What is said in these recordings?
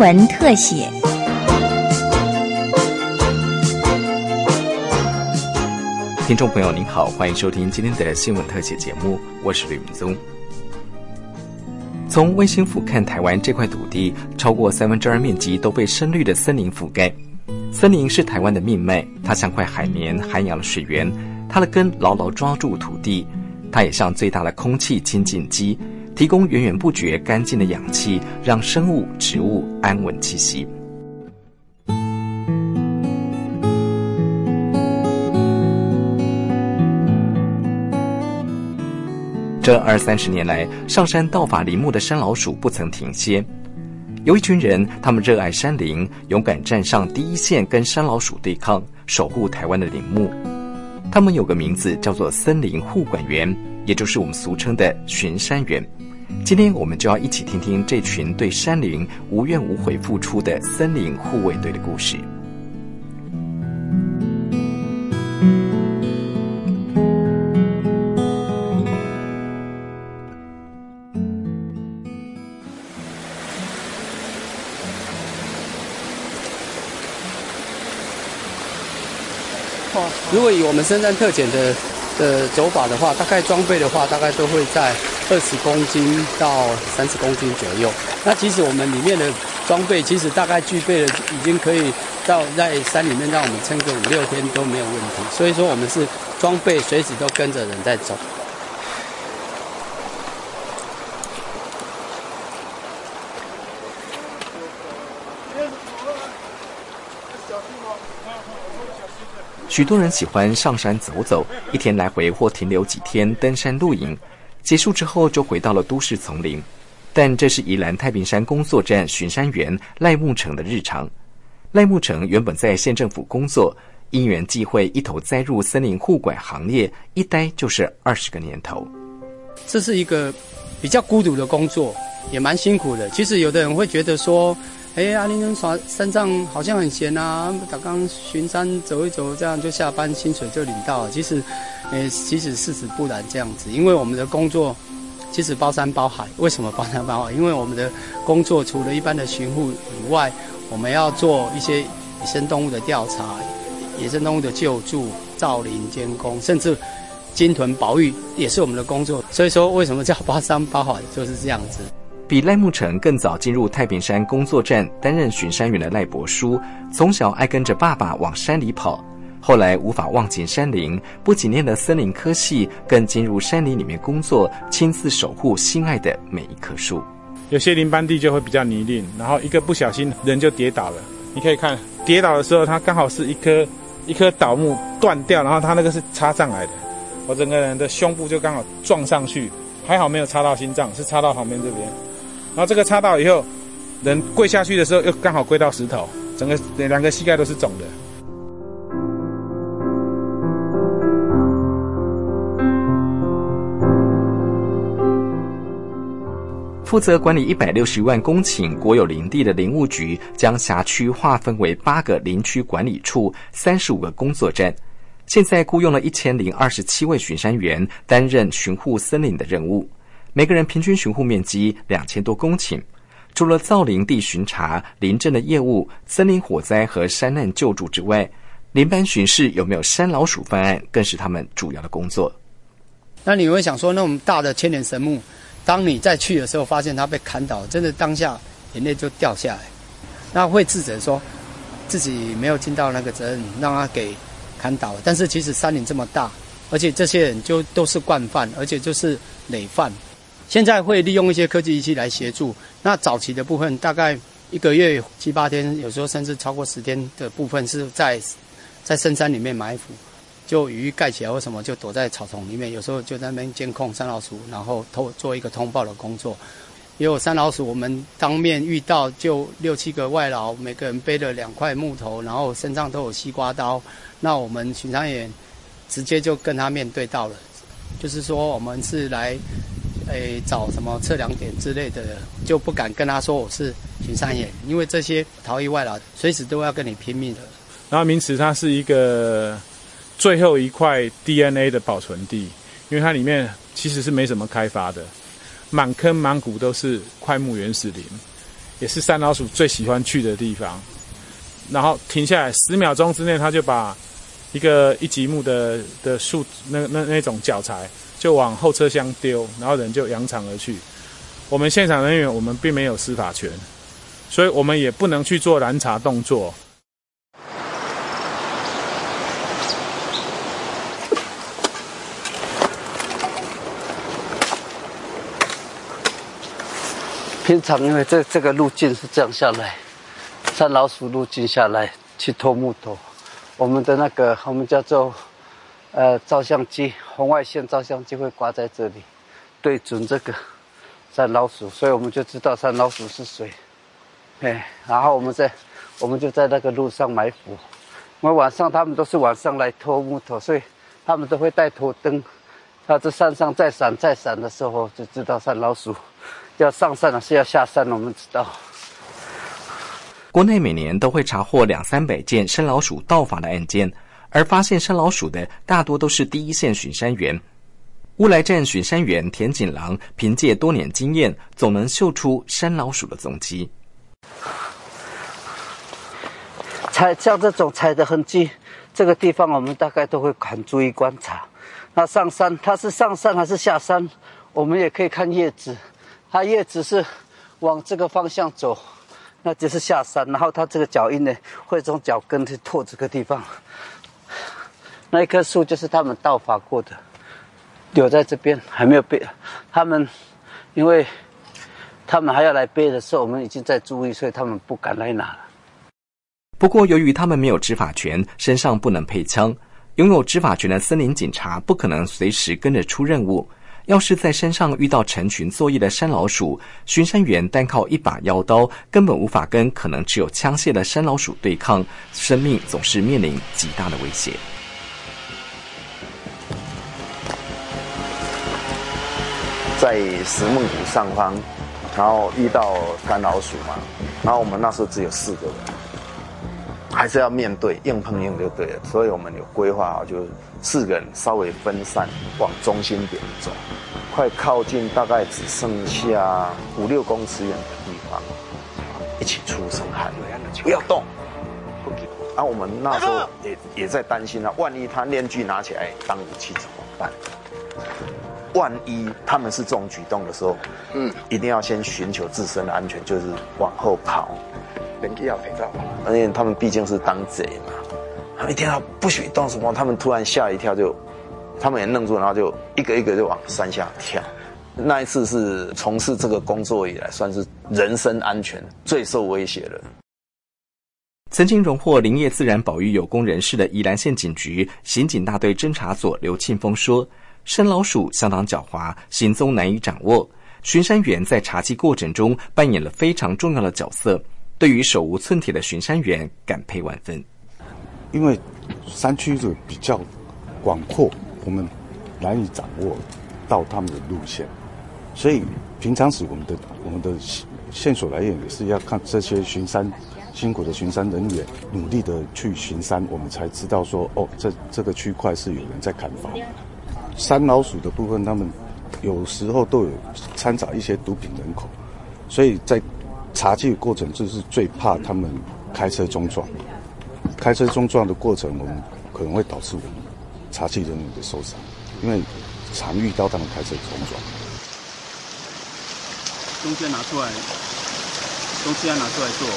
文特写。听众朋友您好，欢迎收听今天的新闻特写节目，我是吕明宗。从卫星俯瞰台湾这块土地，超过2/3面积都被深绿的森林覆盖。森林是台湾的命脉，它像块海绵涵养了水源，它的根牢牢抓住土地，它也像最大的空气清净机，提供源源不绝干净的氧气，让生物植物安稳栖息。这20-30年来，上山盗伐林木的山老鼠不曾停歇。有一群人，他们热爱山林，勇敢站上第一线跟山老鼠对抗，守护台湾的林木。他们有个名字叫做森林护管员，也就是我们俗称的巡山员。今天我们就要一起听听这群对山林无怨无悔付出的森林护卫队的故事。如果以我们深山特检的走法的话，大概装备的话，大概都会在20公斤到30公斤左右。那其实我们里面的装备，其实大概具备了，已经可以到在山里面让我们撑个5-6天都没有问题。所以说我们是装备随时都跟着人在走。许多人喜欢上山走走，一天来回或停留几天登山露营，结束之后就回到了都市丛林。但这是宜兰太平山工作站巡山员赖木成的日常。赖木成原本在县政府工作，因缘际会一头栽入森林护管行业，一待就是20个年头。这是一个比较孤独的工作，也蛮辛苦的。其实有的人会觉得说，你耍山上好像很闲啊，打刚巡山走一走，这样就下班薪水就领到了。其实事实不然这样子，因为我们的工作其实包山包海。为什么包山包海？因为我们的工作除了一般的巡护以外，我们要做一些野生动物的调查、野生动物的救助、造林监工，甚至鲸豚保育也是我们的工作。所以说为什么叫包山包海，就是这样子。比赖木成更早进入太平山工作站担任巡山员的赖伯书，从小爱跟着爸爸往山里跑，后来无法忘情山林，不仅念了森林科系，更进入山林里面工作，亲自守护心爱的每一棵树。有些林班地就会比较泥泞，然后一个不小心人就跌倒了。你可以看跌倒的时候，它刚好是一棵倒木断掉，然后它那个是插上来的，我整个人的胸部就刚好撞上去，还好没有插到心脏，是插到旁边这边。然后这个插到以后，人跪下去的时候又刚好跪到石头，整个2个膝盖都是肿的。负责管理160万公顷国有林地的林务局，将辖区划分为8个林区管理处、35个工作站。现在雇用了1027位巡山员，担任巡护森林的任务。每个人平均巡护面积2000多公顷，除了造林地巡查、林政的业务、森林火灾和山难救助之外，林班巡视有没有山老鼠犯案，更是他们主要的工作。那你会想说，那种大的千年神木，当你再去的时候，发现它被砍倒，真的当下眼泪就掉下来，那会自责说自己没有尽到那个责任，让它给砍倒了。但是其实山林这么大，而且这些人就都是惯犯，而且就是累犯。现在会利用一些科技仪器来协助，那早期的部分大概1个月7-8天，有时候甚至超过10天的部分是在深山里面埋伏，就雨衣盖起来或什么，就躲在草丛里面，有时候就在那边监控山老鼠，然后做一个通报的工作。也有山老鼠我们当面遇到，就6-7个外劳，每个人背了2块木头，然后身上都有西瓜刀，那我们巡山员直接就跟他面对到了，就是说我们是来找什么测量点之类的，就不敢跟他说我是巡山员，因为这些逃逸外劳随时都要跟你拼命的。然后名池它是一个最后一块 DNA 的保存地，因为它里面其实是没什么开发的，满坑满谷都是块木原始林。也是山老鼠最喜欢去的地方。然后停下来10秒钟之内，他就把一级木的树那种脚材就往后车厢丢，然后人就扬长而去。我们现场人员，我们并没有司法权，所以我们也不能去做拦查动作。平常因为这个路径是这样下来，山老鼠路径下来去偷木头，我们的那个我们叫做照相机，红外线照相机会挂在这里，对准这个山老鼠，所以我们就知道山老鼠是谁。哎，然后我们就在那个路上埋伏，因为晚上他们都是晚上来偷木头，所以他们都会带头灯，他这山上在闪的时候就知道山老鼠。要上山还是要下山，我们知道。国内每年都会查获200-300件山老鼠盗伐的案件，而发现山老鼠的大多都是第一线巡山员。乌来镇巡山员田锦郎凭借多年经验，总能嗅出山老鼠的踪迹。踩像这种踩的痕迹，这个地方我们大概都会很注意观察。那上山，它是上山还是下山，我们也可以看叶子。它叶子是往这个方向走，那就是下山，然后它这个脚印呢会从脚跟去拓这个地方。那一棵树就是他们盗伐过的，留在这边还没有被他们，因为他们还要来背的时候，我们已经在注意，所以他们不敢来拿了。不过由于他们没有执法权，身上不能配枪，拥有执法权的森林警察不可能随时跟着出任务。要是在山上遇到成群作业的山老鼠，巡山员单靠一把腰刀根本无法跟可能持有枪械的山老鼠对抗，生命总是面临极大的威胁。在石梦谷上方，然后遇到山老鼠嘛，然后我们那时候只有4个人，还是要面对，硬碰硬就对了。所以我们有规划好，就4个人稍微分散往中心点走，快靠近大概只剩下5-6公尺远的地方，一起出声喊：“不要动！”啊，我们那时候也在担心啊，万一他链锯拿起来当武器怎么办？万一他们是这种举动的时候，一定要先寻求自身的安全，就是往后跑。人家要陪到，而且他们毕竟是当贼嘛，他们一听到不许动什么，他们突然吓一跳就，他们也愣住，然后就一个一个就往山下跳。那一次是从事这个工作以来，算是人身安全最受威胁的。曾经荣获林业自然保育有功人士的宜兰县警局刑警大队侦查所刘庆峰说，山老鼠相当狡猾，行踪难以掌握，巡山员在查缉过程中扮演了非常重要的角色。对于手无寸铁的巡山员感佩万分，因为山区就比较广阔，我们难以掌握到他们的路线，所以平常时我们的线索来源也是要看这些巡山辛苦的巡山人员努力的去巡山，我们才知道说哦，这个区块是有人在砍伐。山老鼠的部分，他们有时候都有掺杂一些毒品人口，所以在查缉的过程就是最怕他们开车冲撞，开车冲撞的过程，我们可能会导致我们查缉人员的受伤，因为常遇到他们开车冲撞。东西要拿出来，东西要拿出来做。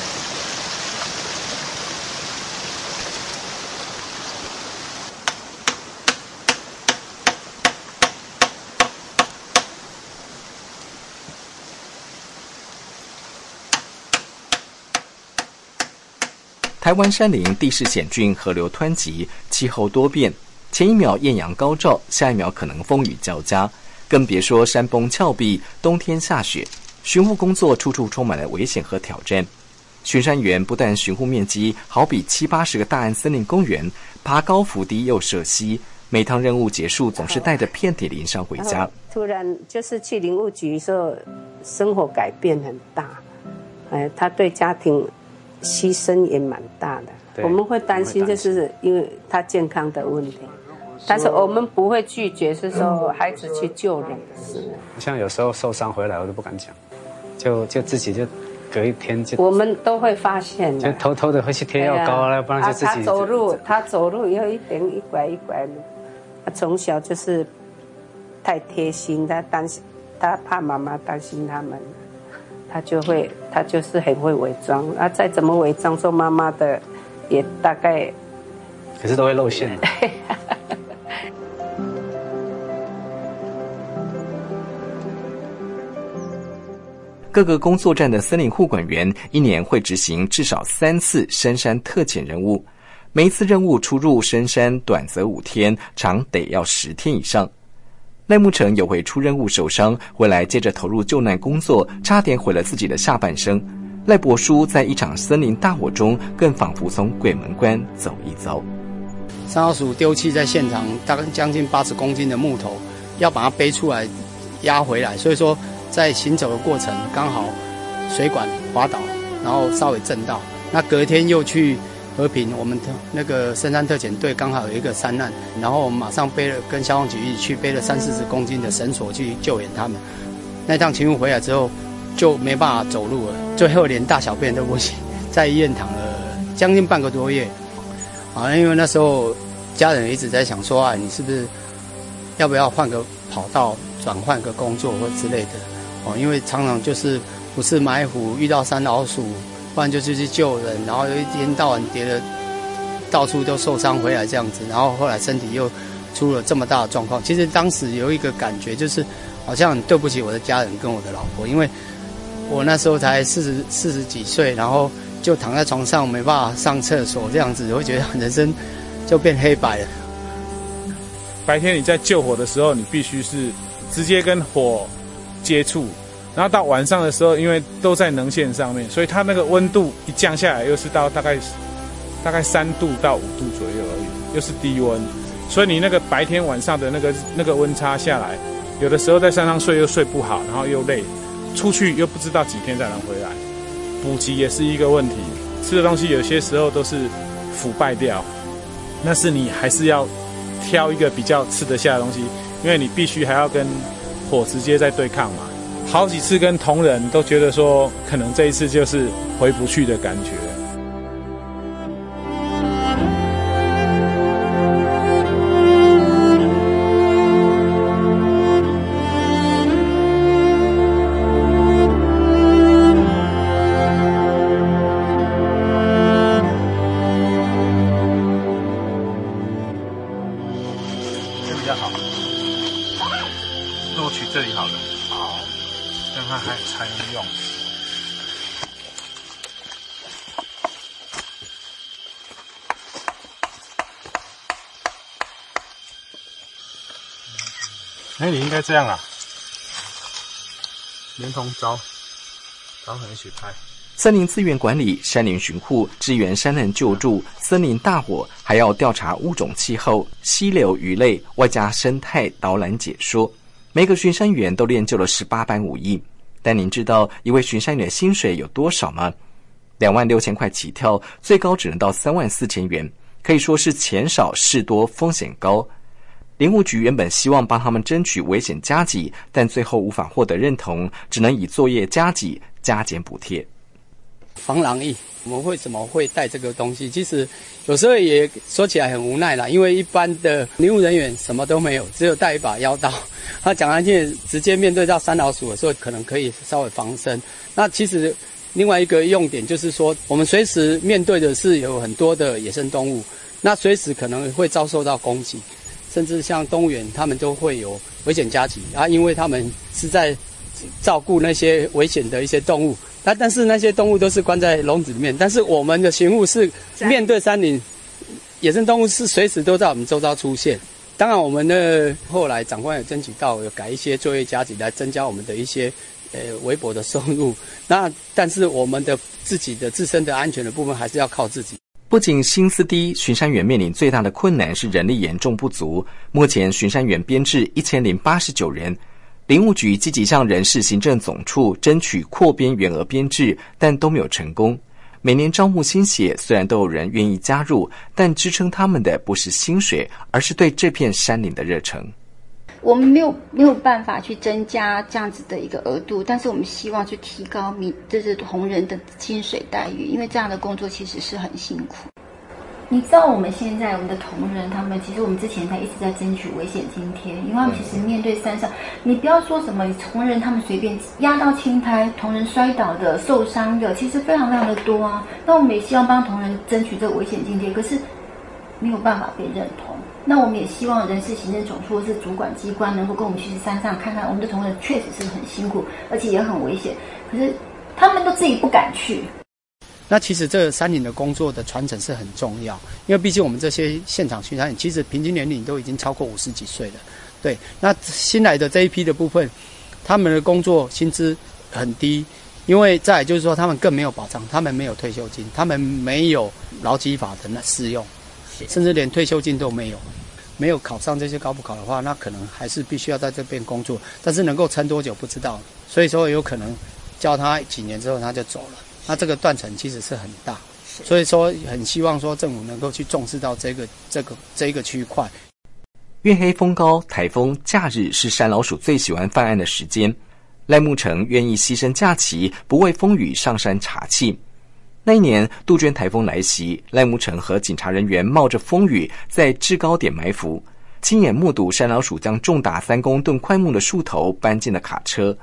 台湾山林地势险峻，河流湍急，气候多变。前一秒艳阳高照，下一秒可能风雨交加，更别说山崩峭壁，冬天下雪。巡护工作处处充满了危险和挑战。巡山员不但巡护面积好比70-80个大安森林公园，爬高伏低又涉溪，每趟任务结束总是带着遍体鳞伤回家。突然就是去林务局的时候，生活改变很大，他对家庭牺牲也蛮大的，我们会担心，就是因为他健康的问题，但是我们不会拒绝，是说孩子去救人的事。像有时候受伤回来，我都不敢讲，就自己就隔一天就我们都会发现的，就偷偷的会去贴药膏啊，不然就自己。他走路以后一点一拐一拐的，他从小就是太贴心，他担心，他怕妈妈担心他们，他就是很会伪装啊，再怎么伪装做妈妈的也大概，可是都会露馅。各个工作站的森林护管员一年会执行至少3次深山特遣任务，每一次任务出入深山短则5天，长得要10天以上。赖木成有回出任务受伤，回来接着投入救难工作，差点毁了自己的下半生。赖伯叔在一场森林大火中更仿佛从鬼门关走一遭。山老鼠丢弃在现场大概将近80公斤的木头，要把它背出来压回来，所以说在行走的过程刚好水管滑倒，然后稍微震到。那隔天又去和平，我们那个深山特遣队刚好有一个山难，然后我们马上背了，跟消防局一起去背了30-40公斤的绳索去救援他们。那趟勤务回来之后就没办法走路了，最后连大小便都不行，在医院躺了将近半个多月。因为那时候家人一直在想说啊，你是不是要不要换个跑道，转换个工作或之类的哦，因为常常就是不是埋伏遇到山老鼠，不然就是去救人，然后一天到晚跌得到处都受伤回来这样子，然后后来身体又出了这么大的状况。其实当时有一个感觉就是好像很对不起我的家人跟我的老婆，因为我那时候才40几岁，然后就躺在床上没办法上厕所这样子，我会觉得人生就变黑白了。白天你在救火的时候，你必须是直接跟火接触，然后到晚上的时候，因为都在能线上面，所以它那个温度一降下来，又是到大概3度到5度左右而已，又是低温，所以你那个白天晚上的那个温差下来，有的时候在山上睡又睡不好，然后又累，出去又不知道几天才能回来，补给也是一个问题，吃的东西有些时候都是腐败掉，但是你还是要挑一个比较吃得下的东西，因为你必须还要跟火直接在对抗嘛。好几次跟同仁都觉得说可能这一次就是回不去的感觉。这比较好，落取这里好了，好，让它还才能用。你应该这样啊，连同招很一起拍。森林资源管理、山林巡护、支援山难救助、森林大火，还要调查物种、气候、溪流、鱼类，外加生态导览解说。每个巡山员都练就了18般武艺，但您知道一位巡山员的薪水有多少吗？26,000块起跳，最高只能到34,000元，可以说是钱少事多，风险高。林务局原本希望帮他们争取危险加给，但最后无法获得认同，只能以作业加给加减补贴。防狼液，我们为什么会带这个东西？其实有时候也说起来很无奈啦，因为一般的林务人员什么都没有，只有带一把腰刀。他讲完件直接面对到山老鼠的时候，可能可以稍微防身。那其实另外一个用点就是说，我们随时面对的是有很多的野生动物，那随时可能会遭受到攻击，甚至像动物园他们都会有危险加给啊，因为他们是在照顾那些危险的一些动物。那但是那些动物都是关在笼子里面，但是我们的巡护是面对山林，野生动物是随时都在我们周遭出现。当然我们的后来长官也争取到有改一些作业加给来增加我们的一些微薄的收入，那但是我们的自己的自身的安全的部分还是要靠自己。不仅薪资低，巡山员面临最大的困难是人力严重不足，目前巡山员编制1089人。林务局积极向人事行政总处争取扩编员额编制，但都没有成功。每年招募新血，虽然都有人愿意加入，但支撑他们的不是薪水，而是对这片山林的热忱。我们没有办法去增加这样子的一个额度，但是我们希望去提高就是同仁的薪水待遇，因为这样的工作其实是很辛苦。你知道我们现在我们的同仁他们，其实我们之前他一直在争取危险津贴，因为他们其实面对山上，你不要说什么同仁他们随便压到青苔，同仁摔倒的、受伤的，其实非常非常的多啊。那我们也希望帮同仁争取这个危险津贴，可是没有办法被认同。那我们也希望人事行政总处或是主管机关能够跟我们去山上看看，我们的同仁确实是很辛苦，而且也很危险，可是他们都自己不敢去。那其实这山林的工作的传承是很重要，因为毕竟我们这些现场巡山员，其实平均年龄都已经超过50几岁了。对，那新来的这一批的部分，他们的工作薪资很低，因为再来就是说他们更没有保障，他们没有退休金，他们没有劳基法的适用，甚至连退休金都没有。没有考上这些高普考的话，那可能还是必须要在这边工作，但是能够撑多久不知道，所以说有可能叫他几年之后他就走了。那这个断层其实是很大，所以说很希望说政府能够去重视到这个区块。月黑风高，台风假日是山老鼠最喜欢犯案的时间。赖木成愿意牺牲假期，不畏风雨上山查气。那一年杜鹃台风来袭，赖木成和警察人员冒着风雨在制高点埋伏，亲眼目睹山老鼠将重达3公吨块木的树头搬进了卡车。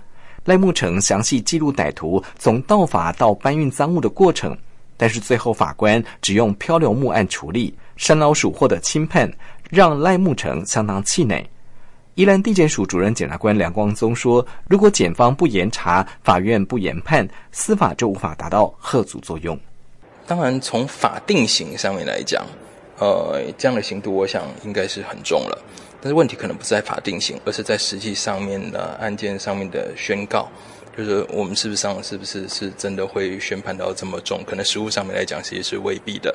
赖木成详细记录歹徒从盗伐到搬运赃物的过程，但是最后法官只用漂流木案处理，山老鼠获得轻判，让赖木成相当气馁。宜兰地检署主任检察官梁光宗说，如果检方不严查，法院不严判，司法就无法达到嚇阻作用。当然从法定刑上面来讲，这样的刑度我想应该是很重了，但是问题可能不是在法定刑，而是在实际上面的案件上面的宣告，就是我们是不是真的会宣判到这么重，可能实务上面来讲其实是未必的。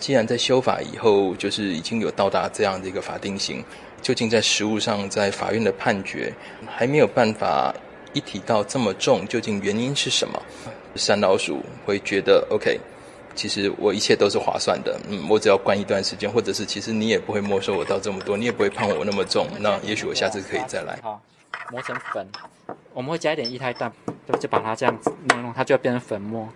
既然在修法以后就是已经有到达这样的一个法定刑，究竟在实务上在法院的判决还没有办法一提到这么重，究竟原因是什么？山老鼠会觉得 OK，其实我一切都是划算的，我只要关一段时间，或者是其实你也不会没收我到这么多，你也不会判我那么重，那也许我下次可以再来。好，磨成粉，我们会加一点液态氮，就把它这样子弄，它就会变成粉末。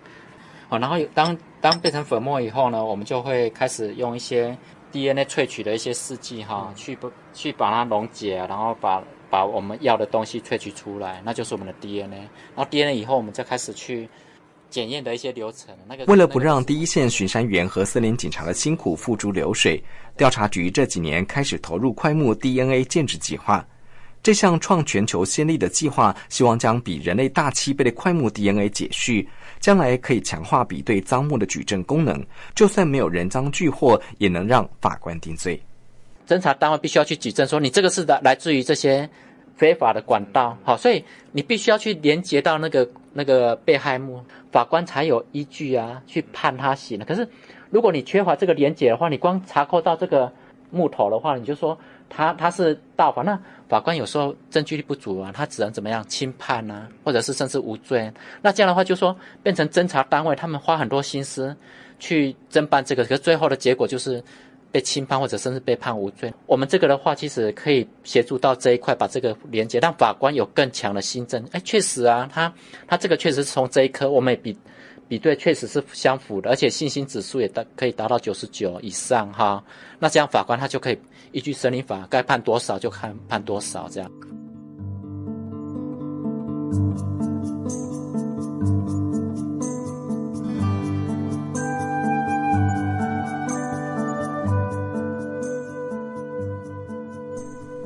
好，然后当变成粉末以后呢，我们就会开始用一些 DNA 萃取的一些试剂哈，去把它溶解，然后把我们要的东西萃取出来，那就是我们的 DNA。然后 DNA 以后，我们再开始去检验的一些流程。为了不让第一线巡山员和森林警察的辛苦付诸流水，调查局这几年开始投入块木 DNA 鉴识计划。这项创全球先例的计划，希望将比人类大7倍的块木 DNA 解序，将来可以强化比对赃物的举证功能，就算没有人赃俱获，也能让法官定罪。侦查单位必须要去举证说，你这个是来自于这些非法的管道，好，所以你必须要去连接到那个被害目，法官才有依据啊去判他刑。可是如果你缺乏这个连结的话，你光查扣到这个木头的话，你就说他是盗伐，那法官有时候证据力不足啊，他只能怎么样轻判啊，或者是甚至无罪。那这样的话就说变成侦查单位他们花很多心思去侦办这个，可是最后的结果就是被轻判或者甚至被判无罪。我们这个的话其实可以协助到这一块，把这个连结让法官有更强的心证。确实啊，他这个确实是从这一科我们也比对确实是相符的，而且信心指数也可以达到99以上哈。那这样法官他就可以依据森林法该判多少就判多少这样。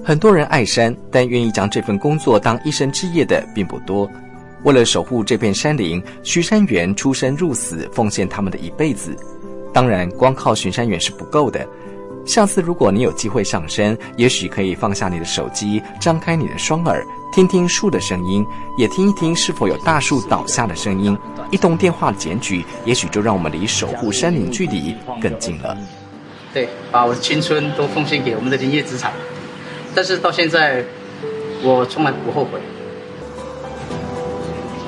很多人爱山，但愿意将这份工作当一生之业的并不多。为了守护这片山林，巡山员出生入死，奉献他们的一辈子。当然光靠巡山员是不够的，下次如果你有机会上山，也许可以放下你的手机，张开你的双耳，听听树的声音，也听一听是否有大树倒下的声音。一通电话检举，也许就让我们离守护山林距离更近了。对，把我的青春都奉献给我们的林业资产，但是到现在我从来不后悔。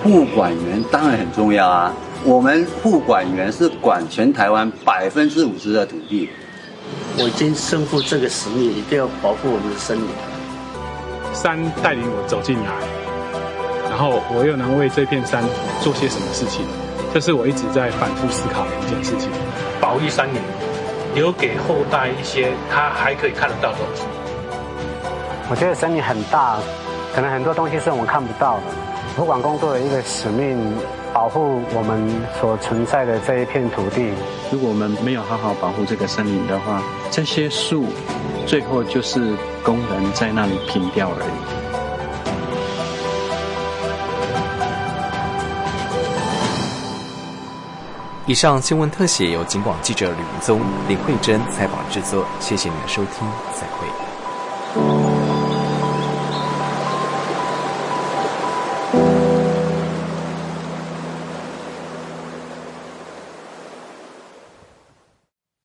护管员当然很重要啊，我们护管员是管全台湾50%的土地。我已经身负这个使命，一定要保护我们的森林。山带领我走进来，然后我又能为这片山做些什么事情，这是我一直在反复思考的一件事情。保育山林，留给后代一些他还可以看得到的东西。我觉得森林很大，可能很多东西是我们看不到的。土管工作的一个使命，保护我们所存在的这一片土地。如果我们没有好好保护这个森林的话，这些树最后就是工人在那里拼掉而已。以上新闻特写由警广记者吕明宗、林慧珍采访制作，谢谢您的收听，再会。